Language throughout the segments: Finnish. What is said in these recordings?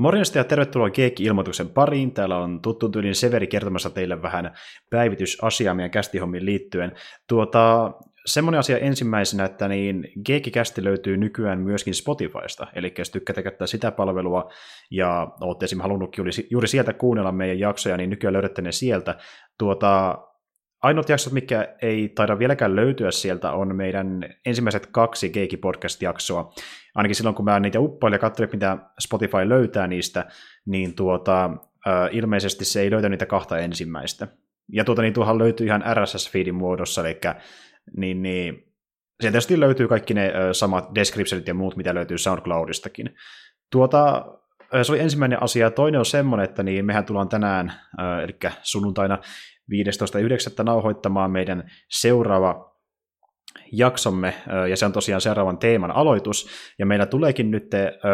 Morjesta ja tervetuloa Geekki-ilmoituksen pariin. Täällä on tuttuun tyyliin Severi kertomassa teille vähän päivitysasiaa meidän kästihommiin liittyen. Semmoinen asia ensimmäisenä, että niin Geekki-kästi löytyy nykyään myöskin Spotifysta, eli jos tykkäätte käyttää sitä palvelua ja olette esimerkiksi halunnut juuri sieltä kuunnella meidän jaksoja, niin nykyään löydätte ne sieltä. Ainoat jaksot, mikä ei taida vieläkään löytyä sieltä, on meidän ensimmäiset 2 Geekki-podcast-jaksoa. Ainakin silloin, kun mä niitä uppailin ja katselin, mitä Spotify löytää niistä, niin ilmeisesti se ei löytä niitä 2 ensimmäistä. Ja tuohan löytyy ihan RSS-feedin muodossa, eli sieltä tietysti löytyy kaikki ne samat descriptionit ja muut, mitä löytyy SoundCloudistakin. Se oli ensimmäinen asia. Toinen on semmoinen, että niin mehän tullaan tänään, eli sunnuntaina 15.9. nauhoittamaan meidän seuraava jaksomme, ja se on tosiaan seuraavan teeman aloitus, ja meillä tuleekin nyt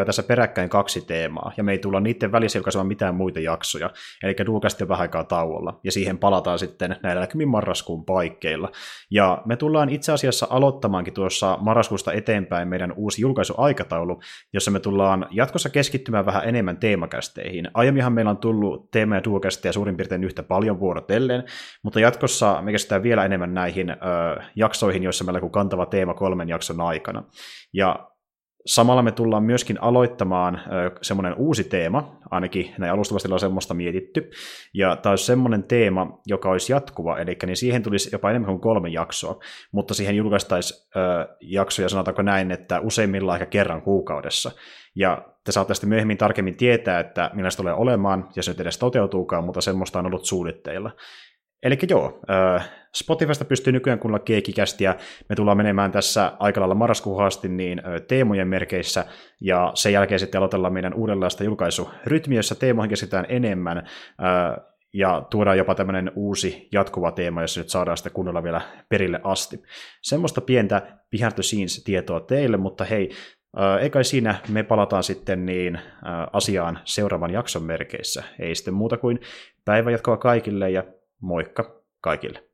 tässä peräkkäin 2 teemaa, ja me ei tulla niiden välissä julkaisemaan mitään muita jaksoja, eli julkaisesti on vähän aikaa tauolla, ja siihen palataan sitten näillä näkymin marraskuun paikkeilla. Ja me tullaan itse asiassa aloittamaankin tuossa marraskuusta eteenpäin meidän uusi julkaisuaikataulu, jossa me tullaan jatkossa keskittymään vähän enemmän teemakästeihin. Aiemminhan meillä on tullut teema- ja duokästejä suurin piirtein yhtä paljon vuorotellen, mutta jatkossa me keskitytään vielä enemmän näihin jaksoihin, joissa meillä kuin kantava teema 3 jakson aikana. Ja samalla me tullaan myöskin aloittamaan semmoinen uusi teema, ainakin näin alustavasti on semmoista mietitty, ja tämä olisi semmoinen teema, joka olisi jatkuva, eli niin siihen tulisi jopa enemmän kuin 3 jaksoa, mutta siihen julkaistaisiin jaksoja, sanotaanko näin, että useimmillaan ehkä kerran kuukaudessa. Ja te saatte sitten myöhemmin tarkemmin tietää, että millaista tulee olemaan, ja se nyt edes toteutuukaan, mutta semmoista on ollut suunnitteilla. Eli joo, Spotifysta pystyy nykyään kuunnella Geekki-kästiä, me tullaan menemään tässä aika lailla marraskuun asti niin teemojen merkeissä, ja sen jälkeen sitten aloitellaan meidän uudenlaista julkaisurytmiä, jossa teemoihin keskitytään enemmän, ja tuodaan jopa tämmöinen uusi jatkuva teema, jossa nyt saadaan sitä kunnolla vielä perille asti. Semmoista pientä behind the scenes tietoa teille, mutta hei, ei kai siinä, me palataan sitten niin asiaan seuraavan jakson merkeissä. Ei sitten muuta kuin päivän jatkoa kaikille ja moikka kaikille.